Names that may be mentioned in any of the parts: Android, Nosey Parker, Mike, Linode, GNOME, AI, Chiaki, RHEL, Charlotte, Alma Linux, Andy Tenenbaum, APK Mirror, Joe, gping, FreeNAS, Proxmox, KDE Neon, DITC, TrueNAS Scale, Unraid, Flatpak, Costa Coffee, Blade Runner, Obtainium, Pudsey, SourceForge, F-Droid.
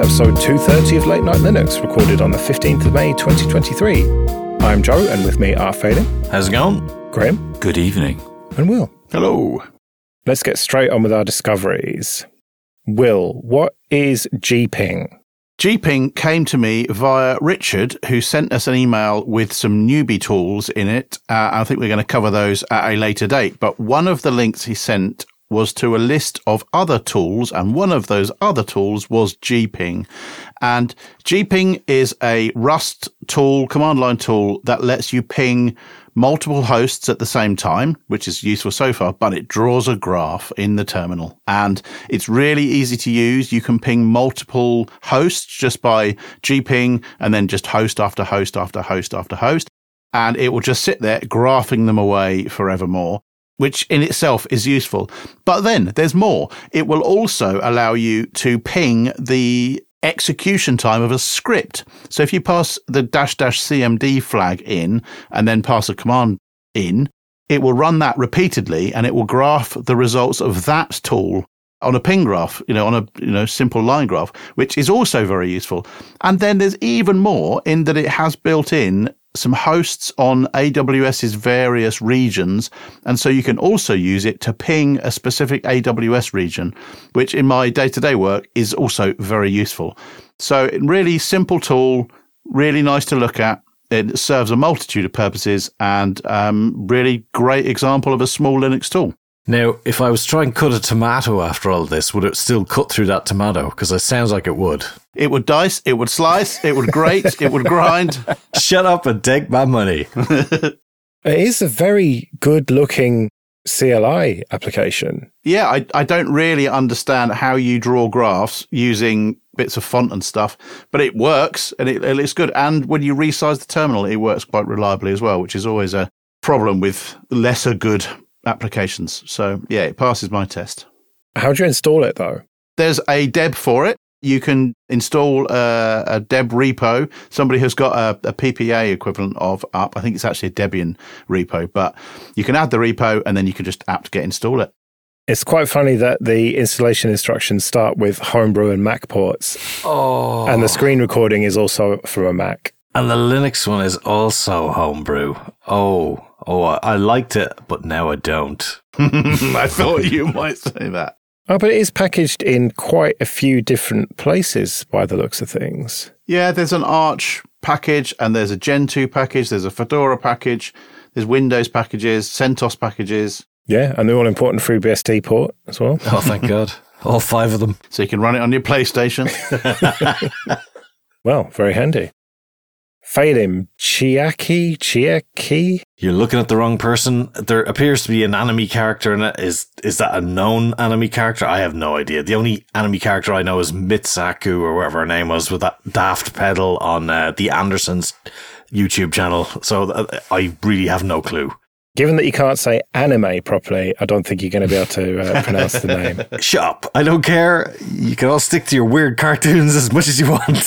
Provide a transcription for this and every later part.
to episode 230 of Late Night Linux, recorded on the 15th of May 2023. I'm Joe, and with me are Phelan. How's it going? Graham. Good evening. And Will. Hello. Let's get straight on with our discoveries. Will, what is gping? Gping came to me via Richard, who sent us an email with some newbie tools in it. I think we're going to cover those at a later date. But one of the links he sent was to a list of other tools, and one of those other tools was gping. And gping is a Rust tool, command line tool, that lets you ping multiple hosts at the same time, which is useful so far, but it draws a graph in the terminal. And it's really easy to use. You can ping multiple hosts just by gping and then just host after host after host after host. And it will just sit there graphing them away forevermore, which in itself is useful. But then there's more. It will also allow you to ping the execution time of a script. So if you pass the --cmd flag in and then pass a command in, it will run that repeatedly and it will graph the results of that tool on a ping graph, on a simple line graph, which is also very useful. And then there's even more in that it has built in some hosts on AWS's various regions, and so you can also use it to ping a specific AWS region, which in my day-to-day work is also very useful. So really simple tool, really nice to look at. It serves a multitude of purposes, and really great example of a small Linux tool. Now, if I was trying to cut a tomato after all this, would it still cut through that tomato? Because it sounds like it would. It would dice, it would slice, it would grate, it would grind. Shut up and take my money. It is a very good-looking CLI application. Yeah, I don't really understand how you draw graphs using bits of font and stuff, but it works and it looks good. And when you resize the terminal, it works quite reliably as well, which is always a problem with lesser good applications. So yeah, it passes my test. How do you install it though? There's a deb for it. You can install a deb repo. Somebody has got a PPA equivalent of up. I think it's actually a Debian repo, but you can add the repo and then you can just apt-get install it. It's quite funny that the installation instructions start with homebrew and Mac ports. Oh. And the screen recording is also from a Mac. And the Linux one is also homebrew. Oh, I liked it, but now I don't. I thought you might say that. Oh, but it is packaged in quite a few different places by the looks of things. Yeah, there's an Arch package, and there's a Gentoo package, there's a Fedora package, there's Windows packages, CentOS packages. Yeah, and the all-important FreeBSD port as well. Oh, thank God. All five of them. So you can run it on your PlayStation. Well, very handy. Phelim, Chiaki? You're looking at the wrong person. There appears to be an anime character in it. Is that a known anime character? I have no idea. The only anime character I know is Mitsaku or whatever her name was, with that daft pedal on the Andersons YouTube channel. So I really have no clue. Given that you can't say anime properly, I don't think you're going to be able to pronounce the name. Shut up. I don't care. You can all stick to your weird cartoons as much as you want.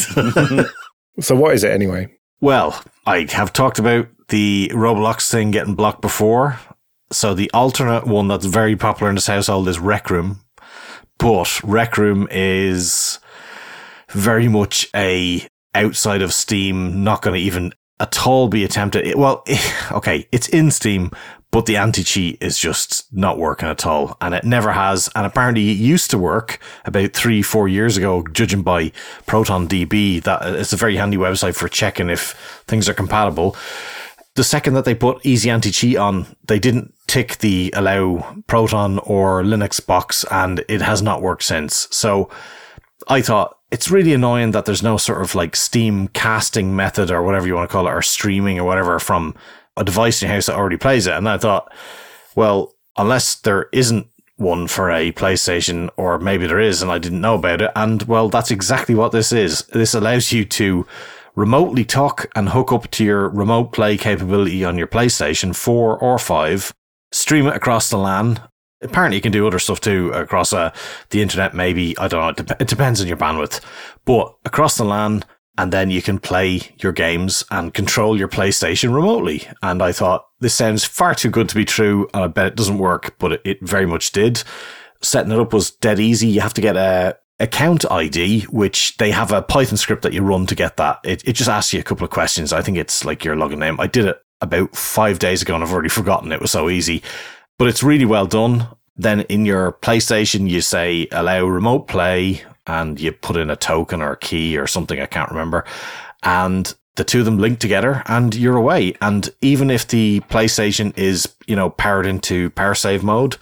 So what is it anyway? Well, I have talked about the Roblox thing getting blocked before. So the alternate one that's very popular in this household is Rec Room. But Rec Room is very much a outside of Steam, not going to even at all be attempted. Well, okay, it's in Steam, but the anti-cheat is just not working at all. And it never has. And apparently it used to work about 3-4 years ago, judging by ProtonDB. It's a very handy website for checking if things are compatible. The second that they put Easy Anti-Cheat on, they didn't tick the allow Proton or Linux box, and it has not worked since. So I thought, it's really annoying that there's no sort of like Steam casting method or whatever you want to call it, or streaming or whatever from a device in your house that already plays it. And I thought, well, unless there isn't one for a PlayStation, or maybe there is and I didn't know about it. And well, that's exactly what this is. This allows you to remotely talk and hook up to your remote play capability on your PlayStation 4 or 5, stream it across the LAN. Apparently you can do other stuff too across the internet, maybe. I don't know. It depends on your bandwidth. But across the LAN, and then you can play your games and control your PlayStation remotely. And I thought, this sounds far too good to be true, and I bet it doesn't work, but it very much did. Setting it up was dead easy. You have to get a account ID, which they have a Python script that you run to get that. It just asks you a couple of questions. I think it's like your login name. I did it about 5 days ago and I've already forgotten. It was so easy, but it's really well done. Then in your PlayStation, you say allow remote play and you put in a token or a key or something. I can't remember. And the two of them link together and you're away. And even if the PlayStation is, you know, powered into PowerSave mode,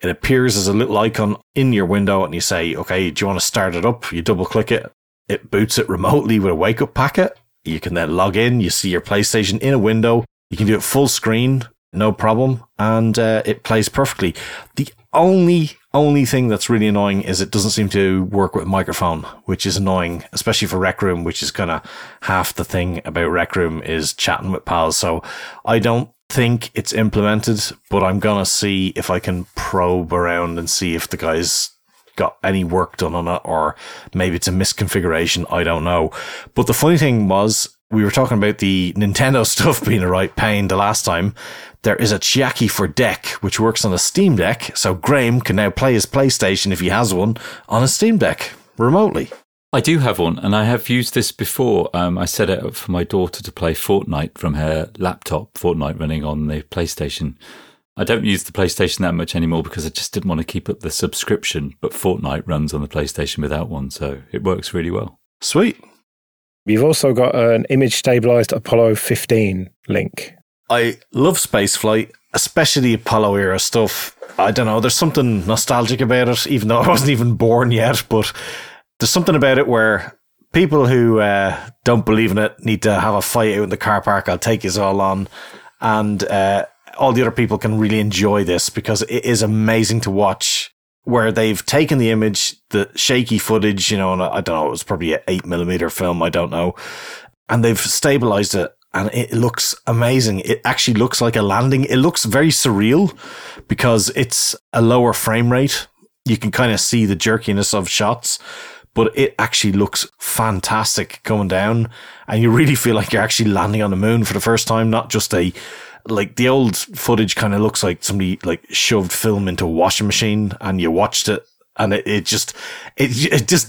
it appears as a little icon in your window and you say, okay, do you want to start it up? You double click it. It boots it remotely with a wake up packet. You can then log in. You see your PlayStation in a window. You can do it full screen. No problem. And it plays perfectly. The only thing that's really annoying is it doesn't seem to work with microphone, which is annoying, especially for Rec Room, which is kind of half the thing about Rec Room is chatting with pals. So I don't think it's implemented, but I'm going to see if I can probe around and see if the guys got any work done on it, or maybe it's a misconfiguration. I don't know. But the funny thing was, we were talking about the Nintendo stuff being a right pain the last time. There is a Chiaki for Deck, which works on a Steam Deck. So Graham can now play his PlayStation, if he has one, on a Steam Deck remotely. I do have one, and I have used this before. I set it up for my daughter to play Fortnite from her laptop, Fortnite running on the PlayStation. I don't use the PlayStation that much anymore because I just didn't want to keep up the subscription, but Fortnite runs on the PlayStation without one, so it works really well. Sweet. You've also got an image-stabilized Apollo 15 link. I love spaceflight, especially Apollo-era stuff. I don't know, there's something nostalgic about it, even though I wasn't even born yet, but there's something about it where people who don't believe in it need to have a fight out in the car park. I'll take you all on. And all the other people can really enjoy this because it is amazing to watch where they've taken the image, the shaky footage, you know, and I don't know, it was probably an 8mm film, I don't know. And they've stabilized it and it looks amazing. It actually looks like a landing. It looks very surreal because it's a lower frame rate. You can kind of see the jerkiness of shots, but it actually looks fantastic coming down. And you really feel like you're actually landing on the moon for the first time, not just a... Like the old footage kind of looks like somebody like shoved film into a washing machine and you watched it and it just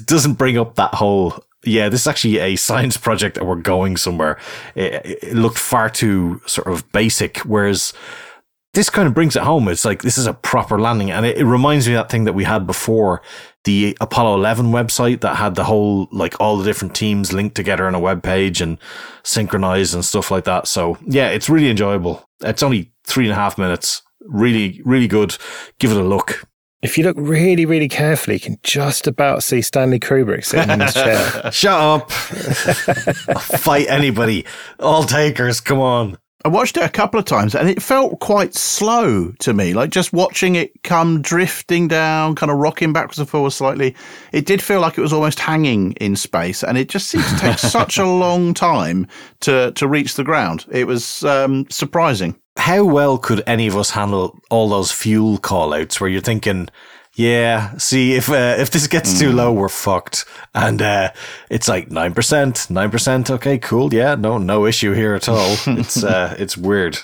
doesn't bring up that whole, yeah, this is actually a science project that we're going somewhere. It looked far too sort of basic, whereas this kind of brings it home. It's like, this is a proper landing. And it reminds me of that thing that we had before, the Apollo 11 website that had the whole, like all the different teams linked together on a web page and synchronized and stuff like that. So yeah, it's really enjoyable. It's only 3.5 minutes. Really, really good. Give it a look. If you look really, really carefully, you can just about see Stanley Kubrick sitting in his chair. Shut up. I'll fight anybody. All takers. Come on. I watched it a couple of times and it felt quite slow to me, like just watching it come drifting down, kind of rocking backwards and forwards slightly. It did feel like it was almost hanging in space and it just seemed to take such a long time to reach the ground. It was surprising. How well could any of us handle all those fuel callouts where you're thinking, yeah, see, if this gets too low, we're fucked. And it's like 9%. Okay, cool. Yeah, no issue here at all. It's weird.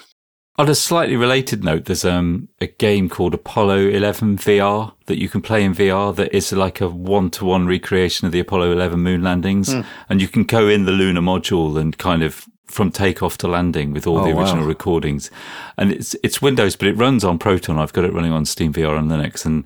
On a slightly related note, there's a game called Apollo 11 VR that you can play in VR that is like a one-to-one recreation of the Apollo 11 moon landings. And you can go in the lunar module and kind of from takeoff to landing with all the original recordings. And it's Windows, but it runs on Proton. I've got it running on Steam VR and Linux. And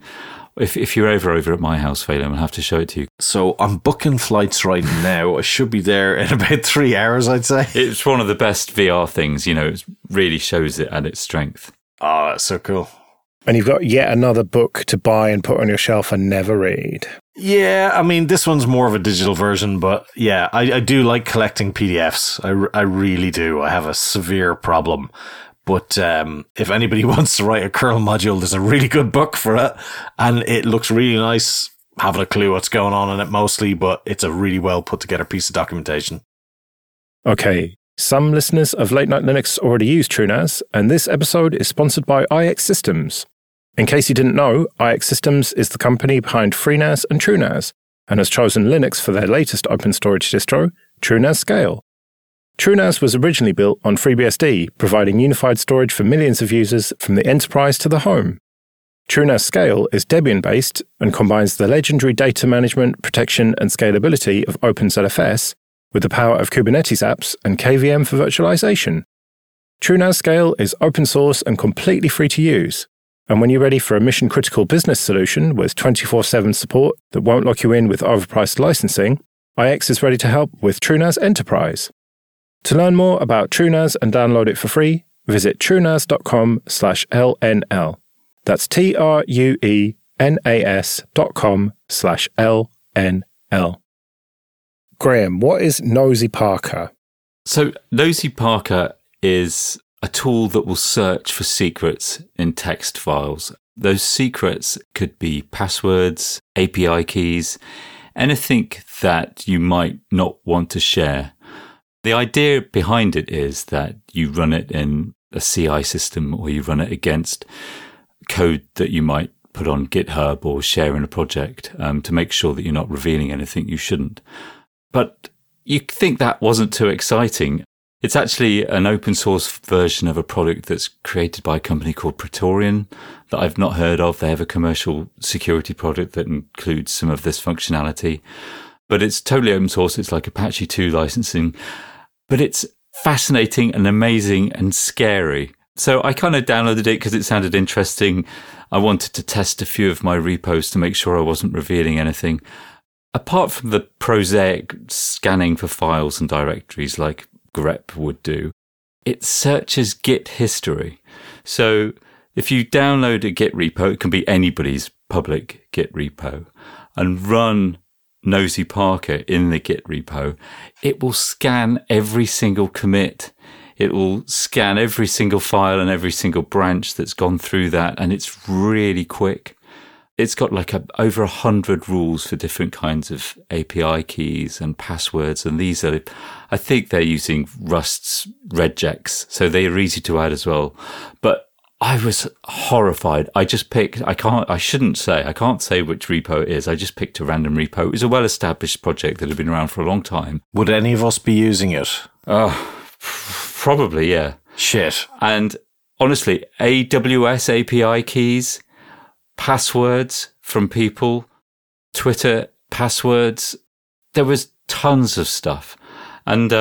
if you're over at my house, Phelan, I'll have to show it to you. So I'm booking flights right now. I should be there in about 3 hours, I'd say. It's one of the best VR things, you know, it really shows it at its strength. Oh, that's so cool. And you've got yet another book to buy and put on your shelf and never read. Yeah, I mean, this one's more of a digital version, but yeah, I do like collecting PDFs. I really do. I have a severe problem. But if anybody wants to write a curl module, there's a really good book for it. And it looks really nice, having a clue what's going on in it mostly, but it's a really well put together piece of documentation. Okay. Some listeners of Late Night Linux already use TrueNAS, and this episode is sponsored by iXsystems. In case you didn't know, iXsystems is the company behind FreeNAS and TrueNAS, and has chosen Linux for their latest open storage distro, TrueNAS Scale. TrueNAS was originally built on FreeBSD, providing unified storage for millions of users from the enterprise to the home. TrueNAS Scale is Debian-based and combines the legendary data management, protection, and scalability of OpenZFS with the power of Kubernetes apps and KVM for virtualization. TrueNAS Scale is open source and completely free to use. And when you're ready for a mission-critical business solution with 24/7 support that won't lock you in with overpriced licensing, iX is ready to help with TrueNAS Enterprise. To learn more about TrueNAS and download it for free, visit truenas.com/LNL. That's TRUENAS.com/LNL. Graham, what is Nosey Parker? So Nosey Parker is a tool that will search for secrets in text files. Those secrets could be passwords, API keys, anything that you might not want to share. The idea behind it is that you run it in a CI system, or you run it against code that you might put on GitHub or share in a project to make sure that you're not revealing anything you shouldn't. But you think that wasn't too exciting. It's actually an open source version of a product that's created by a company called Praetorian that I've not heard of. They have a commercial security product that includes some of this functionality, but it's totally open source. It's like Apache 2 licensing, but it's fascinating and amazing and scary. So I kind of downloaded it because it sounded interesting. I wanted to test a few of my repos to make sure I wasn't revealing anything. Apart from the prosaic scanning for files and directories like grep would do, it searches Git history. So if you download a Git repo, it can be anybody's public Git repo, and run Nosey Parker in the Git repo, it will scan every single commit. It will scan every single file and every single branch that's gone through that, and it's really quick. It's got like over 100 rules for different kinds of API keys and passwords, and these are, I think they're using Rust's regex, so they are easy to add as well. But I was horrified. I can't say which repo it is. I just picked a random repo. It was a well-established project that had been around for a long time. Would any of us be using it? Probably, yeah. Shit. And honestly, AWS API keys, passwords from people, Twitter passwords. There was tons of stuff. And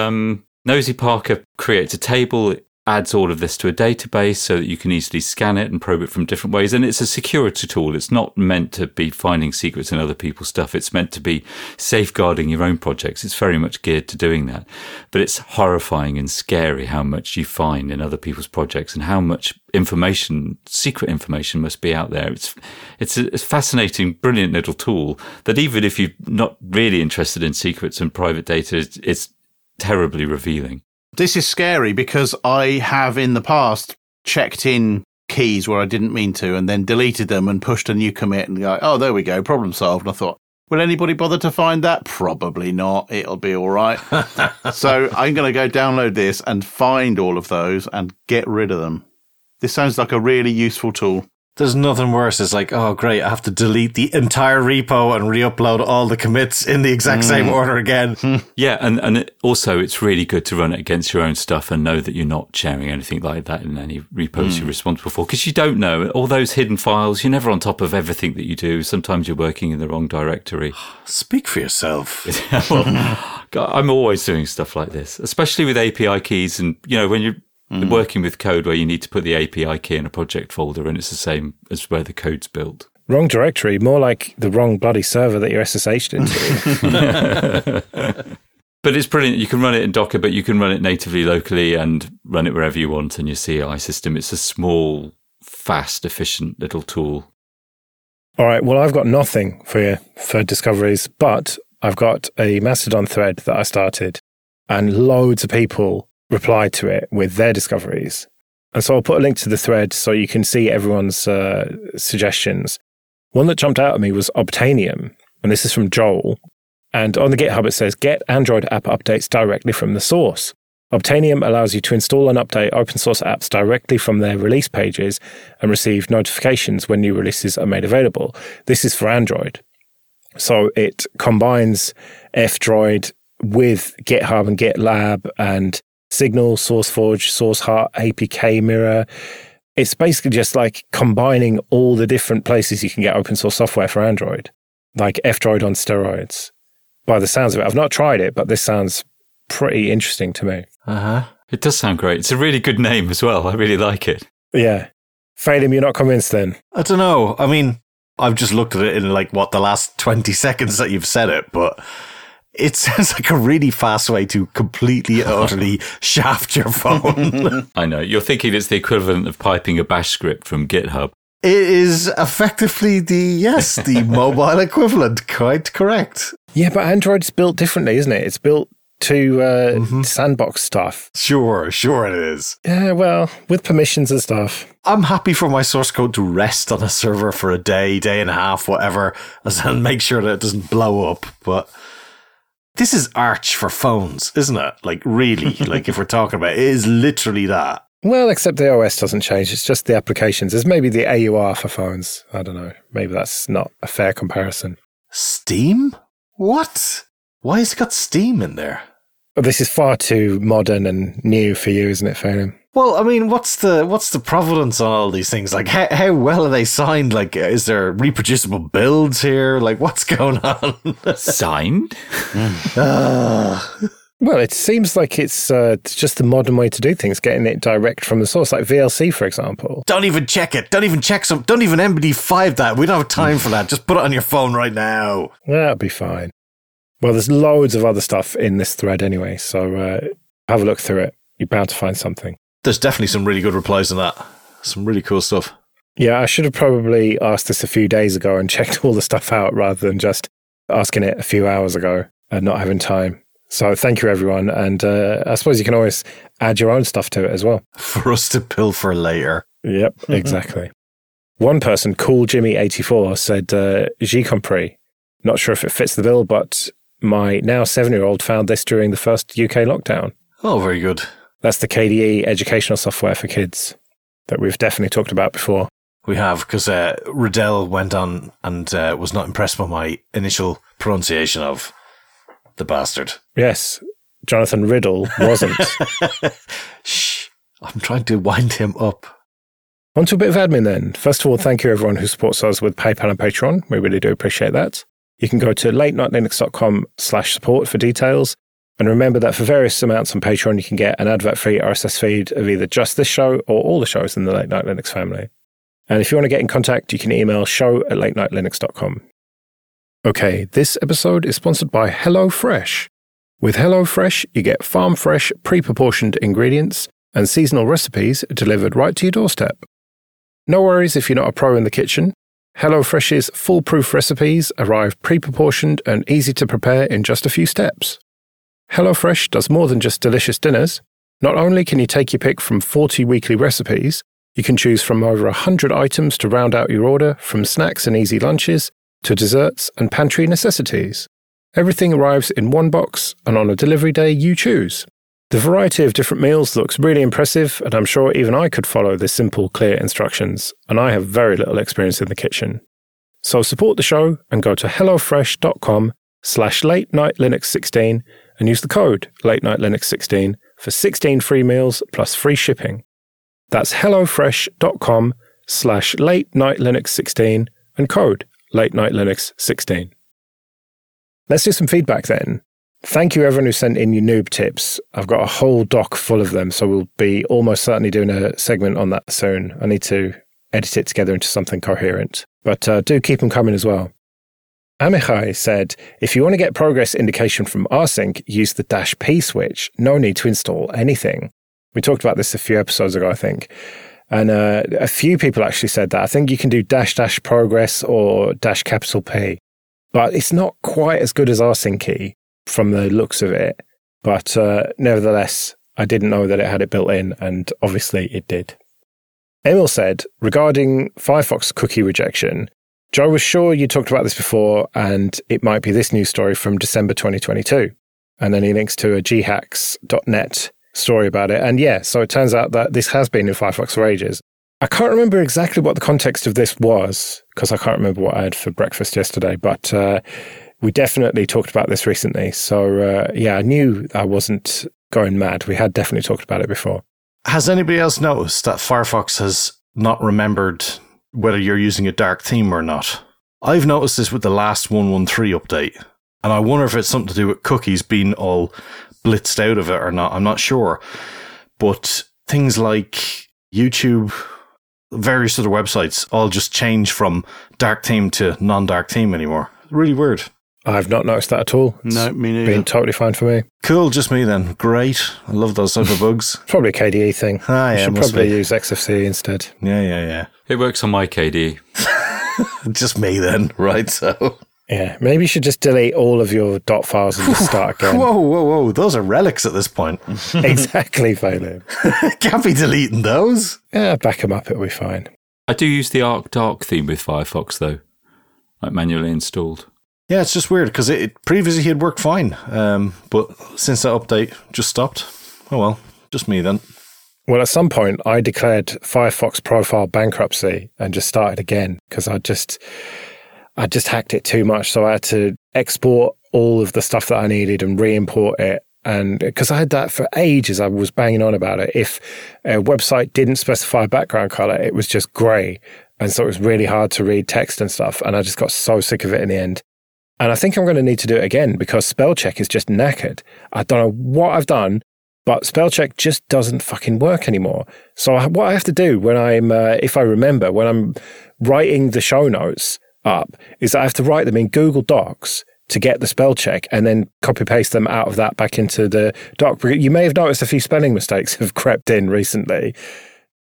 Nosey Parker creates a table. It adds all of this to a database so that you can easily scan it and probe it from different ways. And it's a security tool. It's not meant to be finding secrets in other people's stuff. It's meant to be safeguarding your own projects. It's very much geared to doing that. But it's horrifying and scary how much you find in other people's projects and how much information, secret information, must be out there. It's a fascinating, brilliant little tool that even if you're not really interested in secrets and private data, it's terribly revealing. This is scary because I have in the past checked in keys where I didn't mean to and then deleted them and pushed a new commit and go, oh, there we go, problem solved. And I thought, will anybody bother to find that? Probably not. It'll be all right. So I'm going to go download this and find all of those and get rid of them. This sounds like a really useful tool. There's nothing worse. It's like, oh, great, I have to delete the entire repo and re-upload all the commits in the exact same order again. Yeah, and also it's really good to run it against your own stuff and know that you're not sharing anything like that in any repos you're responsible for, because you don't know. All those hidden files, you're never on top of everything that you do. Sometimes you're working in the wrong directory. Speak for yourself. Well, I'm always doing stuff like this, especially with API keys and, you know, when you're working with code where you need to put the API key in a project folder and it's the same as where the code's built. Wrong directory, more like the wrong bloody server that you're SSH'd into. But it's brilliant. You can run it in Docker, but you can run it natively locally and run it wherever you want in your CI system. It's a small, fast, efficient little tool. All right, well, I've got nothing for you for discoveries, but I've got a Mastodon thread that I started and loads of people reply to it with their discoveries. And so I'll put a link to the thread so you can see everyone's suggestions. One that jumped out at me was Obtainium, and this is from Joel. And on the GitHub it says, get Android app updates directly from the source. Obtainium allows you to install and update open source apps directly from their release pages and receive notifications when new releases are made available. This is for Android. So it combines F-Droid with GitHub and GitLab and Signal, SourceForge, SourceHeart, APK Mirror, it's basically just like combining all the different places you can get open source software for Android, like F-Droid on steroids, by the sounds of it. I've not tried it, but this sounds pretty interesting to me. Uh-huh. It does sound great. It's a really good name as well. I really like it. Yeah. Phelim, you're not convinced then? I don't know. I mean, I've just looked at it in like, what, the last 20 seconds that you've said it, but it sounds like a really fast way to completely, utterly shaft your phone. I know. You're thinking it's the equivalent of piping a bash script from GitHub. It is effectively the mobile equivalent. Quite correct. Yeah, but Android's built differently, isn't it? It's built to sandbox stuff. Sure it is. Yeah, well, with permissions and stuff. I'm happy for my source code to rest on a server for a day, day and a half, whatever, and make sure that it doesn't blow up. But this is Arch for phones, isn't it? Like, really, like if we're talking about it, it is literally that. Well, except the OS doesn't change. It's just the applications. There's maybe the AUR for phones. I don't know. Maybe that's not a fair comparison. Steam? What? Why has it got Steam in there? Well, this is far too modern and new for you, isn't it, Phelan? Well, I mean, what's the provenance on all these things? Like, how well are they signed? Like, is there reproducible builds here? Like, what's going on? Signed? Well, it seems like it's just the modern way to do things, getting it direct from the source, like VLC, for example. Don't even check it. Don't even check some. Don't even MD5 that. We don't have time for that. Just put it on your phone right now. That'll be fine. Well, there's loads of other stuff in this thread anyway, so have a look through it. You're bound to find something. There's definitely some really good replies on that. Some really cool stuff. Yeah, I should have probably asked this a few days ago and checked all the stuff out rather than just asking it a few hours ago and not having time. So thank you, everyone. And I suppose you can always add your own stuff to it as well. For us to pilfer later. Yep, exactly. One person, Cool Jimmy 84, said GCompris. Not sure if it fits the bill, but my now 7-year-old found this during the first UK lockdown. Oh, very good. That's the KDE educational software for kids that we've definitely talked about before. We have, because Riddell went on and was not impressed by my initial pronunciation of the bastard. Yes, Jonathan Riddell wasn't. Shh, I'm trying to wind him up. On to a bit of admin then. First of all, thank you everyone who supports us with PayPal and Patreon. We really do appreciate that. You can go to latenightlinux.com/support for details. And remember that for various amounts on Patreon, you can get an advert-free RSS feed of either just this show or all the shows in the Late Night Linux family. And if you want to get in contact, you can email show@latenightlinux.com. Okay, this episode is sponsored by HelloFresh. With HelloFresh, you get farm-fresh, pre-proportioned ingredients and seasonal recipes delivered right to your doorstep. No worries if you're not a pro in the kitchen. HelloFresh's foolproof recipes arrive pre-proportioned and easy to prepare in just a few steps. HelloFresh does more than just delicious dinners. Not only can you take your pick from 40 weekly recipes, you can choose from over 100 items to round out your order, from snacks and easy lunches to desserts and pantry necessities. Everything arrives in one box, and on a delivery day you choose. The variety of different meals looks really impressive, and I'm sure even I could follow the simple, clear instructions, and I have very little experience in the kitchen. So support the show and go to hellofresh.com/latenightlinux16 and use the code latenightlinux16 for 16 free meals plus free shipping. That's hellofresh.com/latenightlinux16 and code latenightlinux16. Let's do some feedback then. Thank you everyone who sent in your noob tips. I've got a whole doc full of them, so we'll be almost certainly doing a segment on that soon. I need to edit it together into something coherent. But do keep them coming as well. Amichai said, if you want to get progress indication from rsync, use the -P switch. No need to install anything. We talked about this a few episodes ago, I think. And a few people actually said that. I think you can do -- progress or -P. But it's not quite as good as rsync from the looks of it, but nevertheless, I didn't know that it had it built in, and obviously it did. Emil said, regarding Firefox cookie rejection, Joe was sure you talked about this before, and it might be this news story from December 2022. And then he links to a ghacks.net story about it, and yeah, so it turns out that this has been in Firefox for ages. I can't remember exactly what the context of this was, because I can't remember what I had for breakfast yesterday, but we definitely talked about this recently. So, yeah, I knew I wasn't going mad. We had definitely talked about it before. Has anybody else noticed that Firefox has not remembered whether you're using a dark theme or not. I've noticed this with the last 1.1.3 update, and I wonder if it's something to do with cookies being all blitzed out of it or not. I'm not sure. But things like YouTube, various other websites, all just change from dark theme to non-dark theme anymore. Really weird. I've not noticed that at all. No, me neither. It's been totally fine for me. Cool, just me then. Great. I love those type of bugs. It's probably a KDE thing. Ah, yeah, should probably use XFCE instead. Yeah. It works on my KDE. Just me then, right? So yeah, maybe you should just delete all of your .dot files and just start again. Whoa. Those are relics at this point. Exactly, Philo. Can't be deleting those. Yeah, back them up. It'll be fine. I do use the Arc Dark theme with Firefox, though, like manually installed. Yeah, it's just weird because it previously had worked fine, but since that update just stopped. Oh well, just me then. Well, at some point, I declared Firefox profile bankruptcy and just started again because I just hacked it too much. So I had to export all of the stuff that I needed and re-import it. And because I had that for ages, I was banging on about it. If a website didn't specify background color, it was just gray. And so it was really hard to read text and stuff. And I just got so sick of it in the end. And I think I'm going to need to do it again because spell check is just knackered. I don't know what I've done, but spell check just doesn't fucking work anymore. So what I have to do when I'm, if I remember, when I'm writing the show notes up is I have to write them in Google Docs to get the spell check and then copy paste them out of that back into the doc. You may have noticed a few spelling mistakes have crept in recently.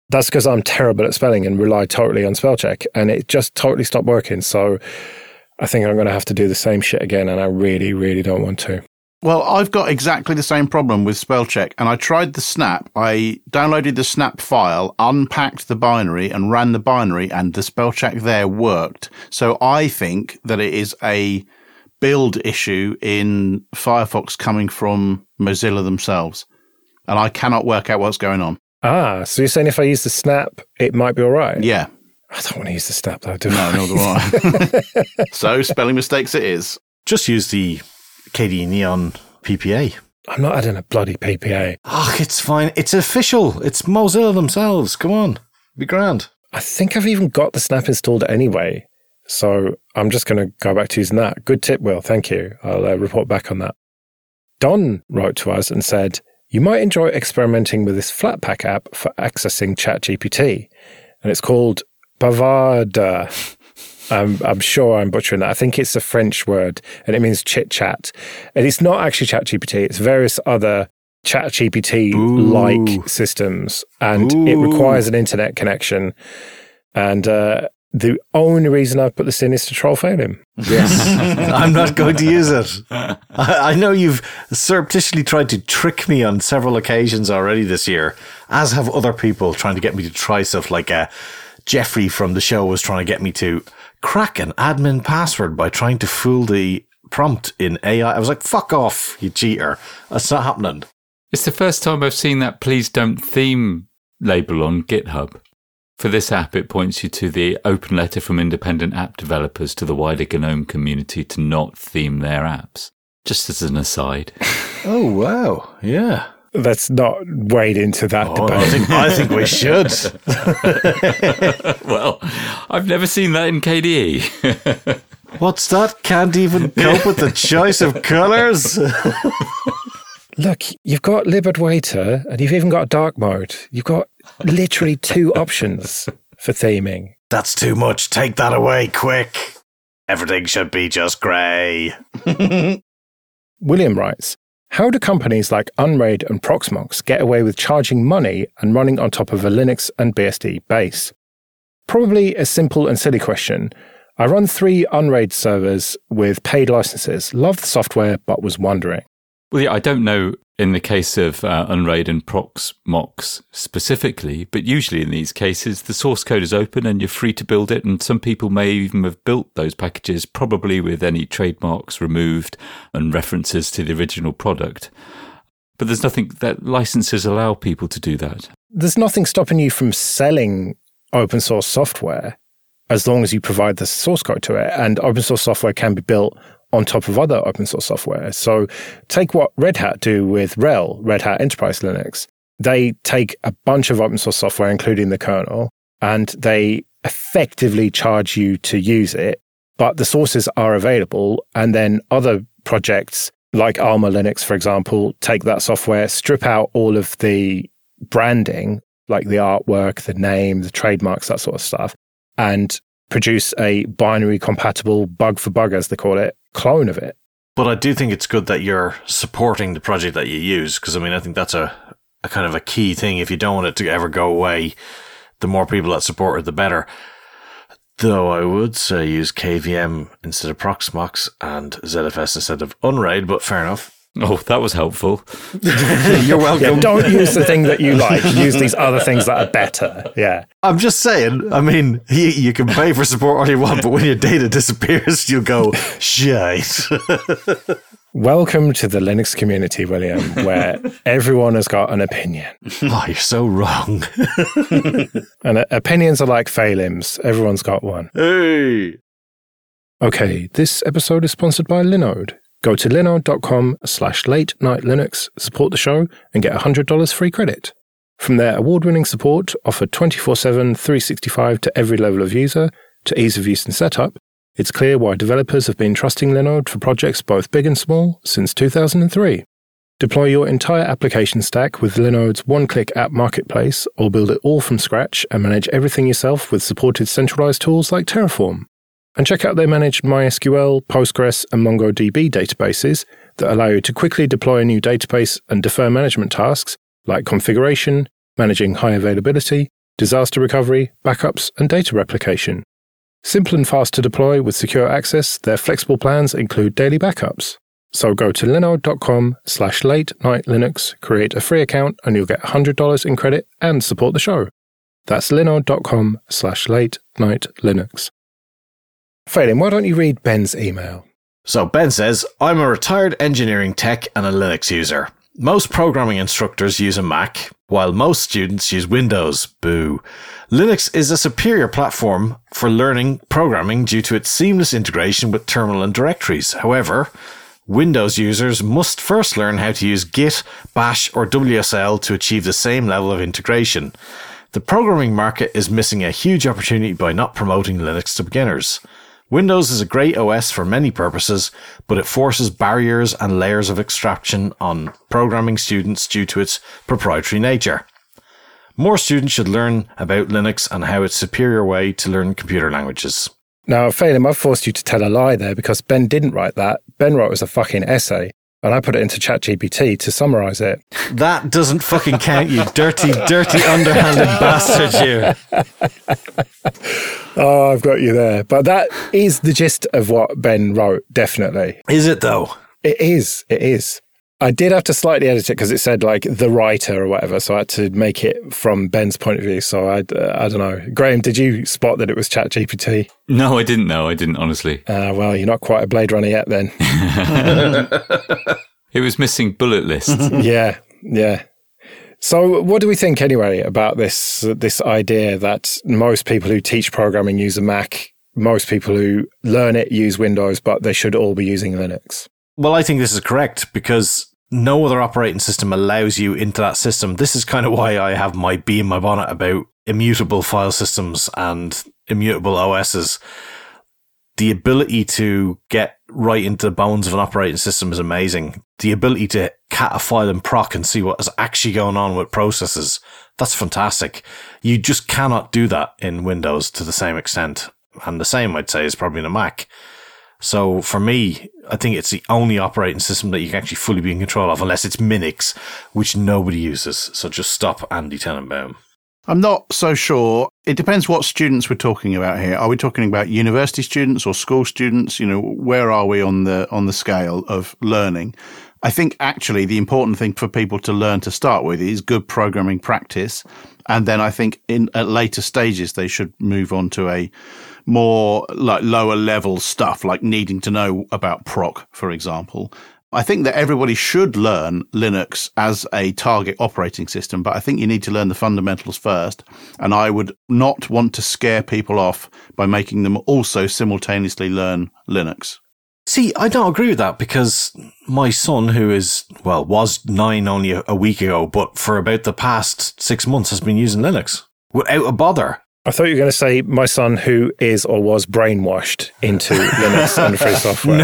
That's because I'm terrible at spelling and rely totally on spell check, and it just totally stopped working. So I think I'm going to have to do the same shit again, and I really, really don't want to. Well, I've got exactly the same problem with spellcheck, and I tried the snap. I downloaded the snap file, unpacked the binary, and ran the binary, and the spellcheck there worked. So I think that it is a build issue in Firefox coming from Mozilla themselves, and I cannot work out what's going on. Ah, so you're saying if I use the snap, it might be all right? Yeah. I don't want to use the snap, though, do I? No, nor do I. So, spelling mistakes it is. Just use the KDE Neon PPA. I'm not adding a bloody PPA. Oh, it's fine. It's official. It's Mozilla themselves. Come on. Be grand. I think I've even got the Snap installed anyway. So I'm just going to go back to using that. Good tip, Will. Thank you. I'll report back on that. Don wrote to us and said, you might enjoy experimenting with this Flatpak app for accessing ChatGPT. And it's called Bavada. I'm sure I'm butchering that. I think it's a French word, and it means chit-chat. And it's not actually ChatGPT. It's various other ChatGPT-like systems, and it requires an internet connection. And the only reason I've put this in is to troll Phelim. Yes. I'm not going to use it. I know you've surreptitiously tried to trick me on several occasions already this year, as have other people trying to get me to try stuff like Jeffrey from the show was trying to get me to crack an admin password by trying to fool the prompt in AI. I was like, fuck off, you cheater. That's not happening. It's the first time I've seen that please don't theme label on GitHub. For this app, it points you to the open letter from independent app developers to the wider GNOME community to not theme their apps. Just as an aside. Oh, wow. Yeah. Let's not wade into that debate. I think we should. Well, I've never seen that in KDE. What's that? Can't even cope with the choice of colours? Look, you've got Libert Waiter and you've even got dark mode. You've got literally two options for theming. That's too much. Take that away, quick. Everything should be just grey. William writes, how do companies like Unraid and Proxmox get away with charging money and running on top of a Linux and BSD base? Probably a simple and silly question. I run 3 Unraid servers with paid licenses, loved the software, but was wondering. Well, yeah, I don't know in the case of Unraid and Proxmox specifically, but usually in these cases, the source code is open and you're free to build it. And some people may even have built those packages, probably with any trademarks removed and references to the original product. But there's nothing that licenses allow people to do that. There's nothing stopping you from selling open source software as long as you provide the source code to it. And open source software can be built on top of other open source software. So take what Red Hat do with RHEL, Red Hat Enterprise Linux. They take a bunch of open source software, including the kernel, and they effectively charge you to use it, but the sources are available. And then other projects like Alma Linux, for example, take that software, strip out all of the branding, like the artwork, the name, the trademarks, that sort of stuff, and produce a binary compatible bug for bug, as they call it, clone of it. But I do think it's good that you're supporting the project that you use, because I mean, I think that's a kind of a key thing. If you don't want it to ever go away, the more people that support it, the better. Though I would say use KVM instead of Proxmox and ZFS instead of Unraid, but fair enough. Oh, that was helpful. You're welcome. Yeah, don't use the thing that you like. Use these other things that are better. Yeah. I'm just saying, I mean, you can pay for support all you want, but when your data disappears, you'll go, shite. Welcome to the Linux community, William, where everyone has got an opinion. Oh, you're so wrong. And opinions are like phalims. Everyone's got one. Hey. Okay, this episode is sponsored by Linode. Go to linode.com/late-night-linux, support the show, and get $100 free credit. From their award-winning support, offered 24/7, 365 to every level of user, to ease of use and setup, it's clear why developers have been trusting Linode for projects both big and small since 2003. Deploy your entire application stack with Linode's one-click app marketplace, or build it all from scratch and manage everything yourself with supported centralized tools like Terraform. And check out their managed MySQL, Postgres, and MongoDB databases that allow you to quickly deploy a new database and defer management tasks like configuration, managing high availability, disaster recovery, backups, and data replication. Simple and fast to deploy with secure access, their flexible plans include daily backups. So go to linode.com/late-night-linux, create a free account, and you'll get $100 in credit and support the show. That's linode.com/late-night-linux. Phelan, why don't you read Ben's email? So Ben says, I'm a retired engineering tech and a Linux user. Most programming instructors use a Mac, while most students use Windows. Boo. Linux is a superior platform for learning programming due to its seamless integration with terminal and directories. However, Windows users must first learn how to use Git, Bash, or WSL to achieve the same level of integration. The programming market is missing a huge opportunity by not promoting Linux to beginners. Windows is a great OS for many purposes, but it forces barriers and layers of abstraction on programming students due to its proprietary nature. More students should learn about Linux and how it's a superior way to learn computer languages. Now, Phelim, I've forced you to tell a lie there, because Ben didn't write that. Ben wrote it as a fucking essay, and I put it into ChatGPT to summarise it. That doesn't fucking count, you dirty, dirty, underhanded bastard, you. Oh, I've got you there. But that is the gist of what Ben wrote, definitely. Is it, though? It is. It is. I did have to slightly edit it because it said, like, the writer or whatever, so I had to make it from Ben's point of view. So I don't know. Graham, did you spot that it was ChatGPT? No, I didn't, though. I didn't, honestly. Well, you're not quite a Blade Runner yet, then. It was missing bullet lists. Yeah, yeah. So what do we think anyway about this idea that most people who teach programming use a Mac, most people who learn it use Windows, but they should all be using Linux? Well, I think this is correct, because no other operating system allows you into that system. This is kind of why I have my bee in my bonnet about immutable file systems and immutable OSs. The ability to get right into the bones of an operating system is amazing. The ability to cat a file in proc and see what is actually going on with processes, that's fantastic. You just cannot do that in Windows to the same extent. And the same, I'd say, is probably in a Mac. So for me, I think it's the only operating system that you can actually fully be in control of, unless it's Minix, which nobody uses. So just stop, Andy Tenenbaum. I'm not so sure. It depends what students we're talking about here. Are we talking about university students or school students? You know, where are we on the scale of learning? I think actually the important thing for people to learn to start with is good programming practice. And then I think at later stages, they should move on to a more like lower level stuff, like needing to know about proc, for example. I think that everybody should learn Linux as a target operating system, but I think you need to learn the fundamentals first. And I would not want to scare people off by making them also simultaneously learn Linux. See, I don't agree with that, because my son, who was 9 only a week ago, but for about the past 6 months has been using Linux without a bother. I thought you were going to say my son who is or was brainwashed into Linux and free software.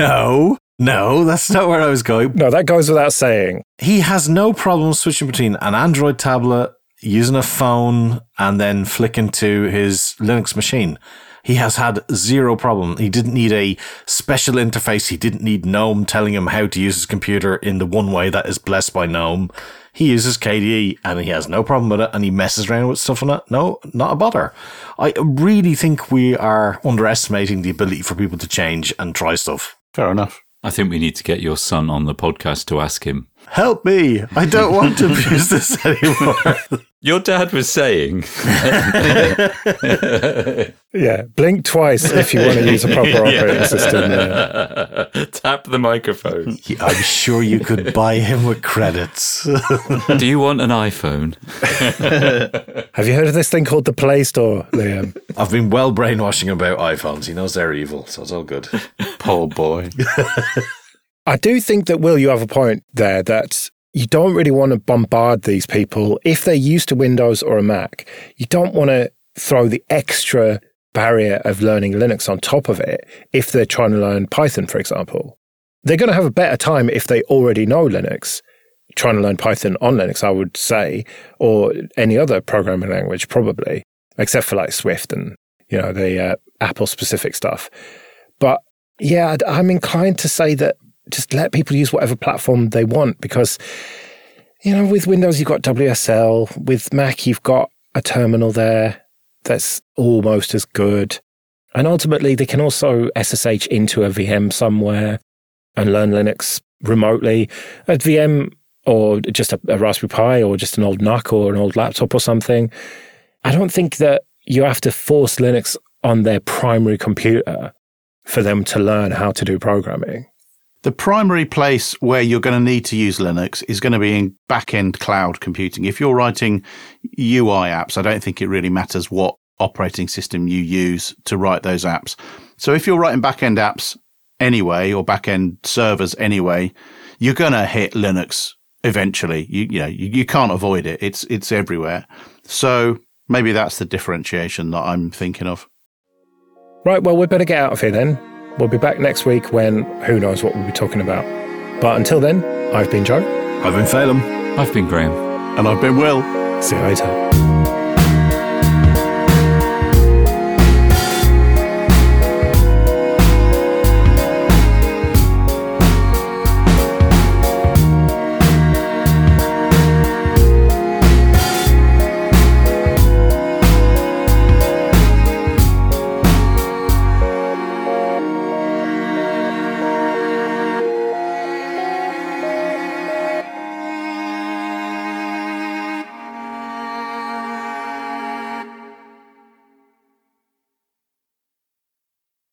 No, that's not where I was going. No, that goes without saying. He has no problem switching between an Android tablet, using a phone, and then flicking to his Linux machine. He has had zero problem. He didn't need a special interface. He didn't need GNOME telling him how to use his computer in the one way that is blessed by GNOME. He uses KDE and he has no problem with it, and he messes around with stuff on it. No, not a bother. I really think we are underestimating the ability for people to change and try stuff. Fair enough. I think we need to get your son on the podcast to ask him. Help me. I don't want to abuse this anymore. Your dad was saying. Yeah, blink twice if you want to use a proper operating system. Yeah. Tap the microphone. Yeah, I'm sure you could buy him with credits. Do you want an iPhone? Have you heard of this thing called the Play Store, Liam? I've been well brainwashing about iPhones. He knows they're evil, so it's all good. Poor boy. I do think that, Will, you have a point there that you don't really want to bombard these people. If they're used to Windows or a Mac, you don't want to throw the extra barrier of learning Linux on top of it if they're trying to learn Python, for example. They're going to have a better time if they already know Linux, trying to learn Python on Linux, I would say, or any other programming language probably, except for like Swift and, you know, the Apple-specific stuff. But yeah, I'm inclined to say that just let people use whatever platform they want because, you know, with Windows, you've got WSL. With Mac, you've got a terminal there that's almost as good. And ultimately, they can also SSH into a VM somewhere and learn Linux remotely. A VM or just a Raspberry Pi or just an old NUC or an old laptop or something. I don't think that you have to force Linux on their primary computer for them to learn how to do programming. The primary place where you're going to need to use Linux is going to be in back-end cloud computing. If you're writing UI apps, I don't think it really matters what operating system you use to write those apps. So if you're writing back-end apps anyway, or back-end servers anyway, you're going to hit Linux eventually. You can't avoid it. It's everywhere. So maybe that's the differentiation that I'm thinking of. Right, well, we better get out of here then. We'll be back next week when who knows what we'll be talking about. But until then, I've been Joe. I've been Phelim. I've been Graham. And I've been Will. See you later.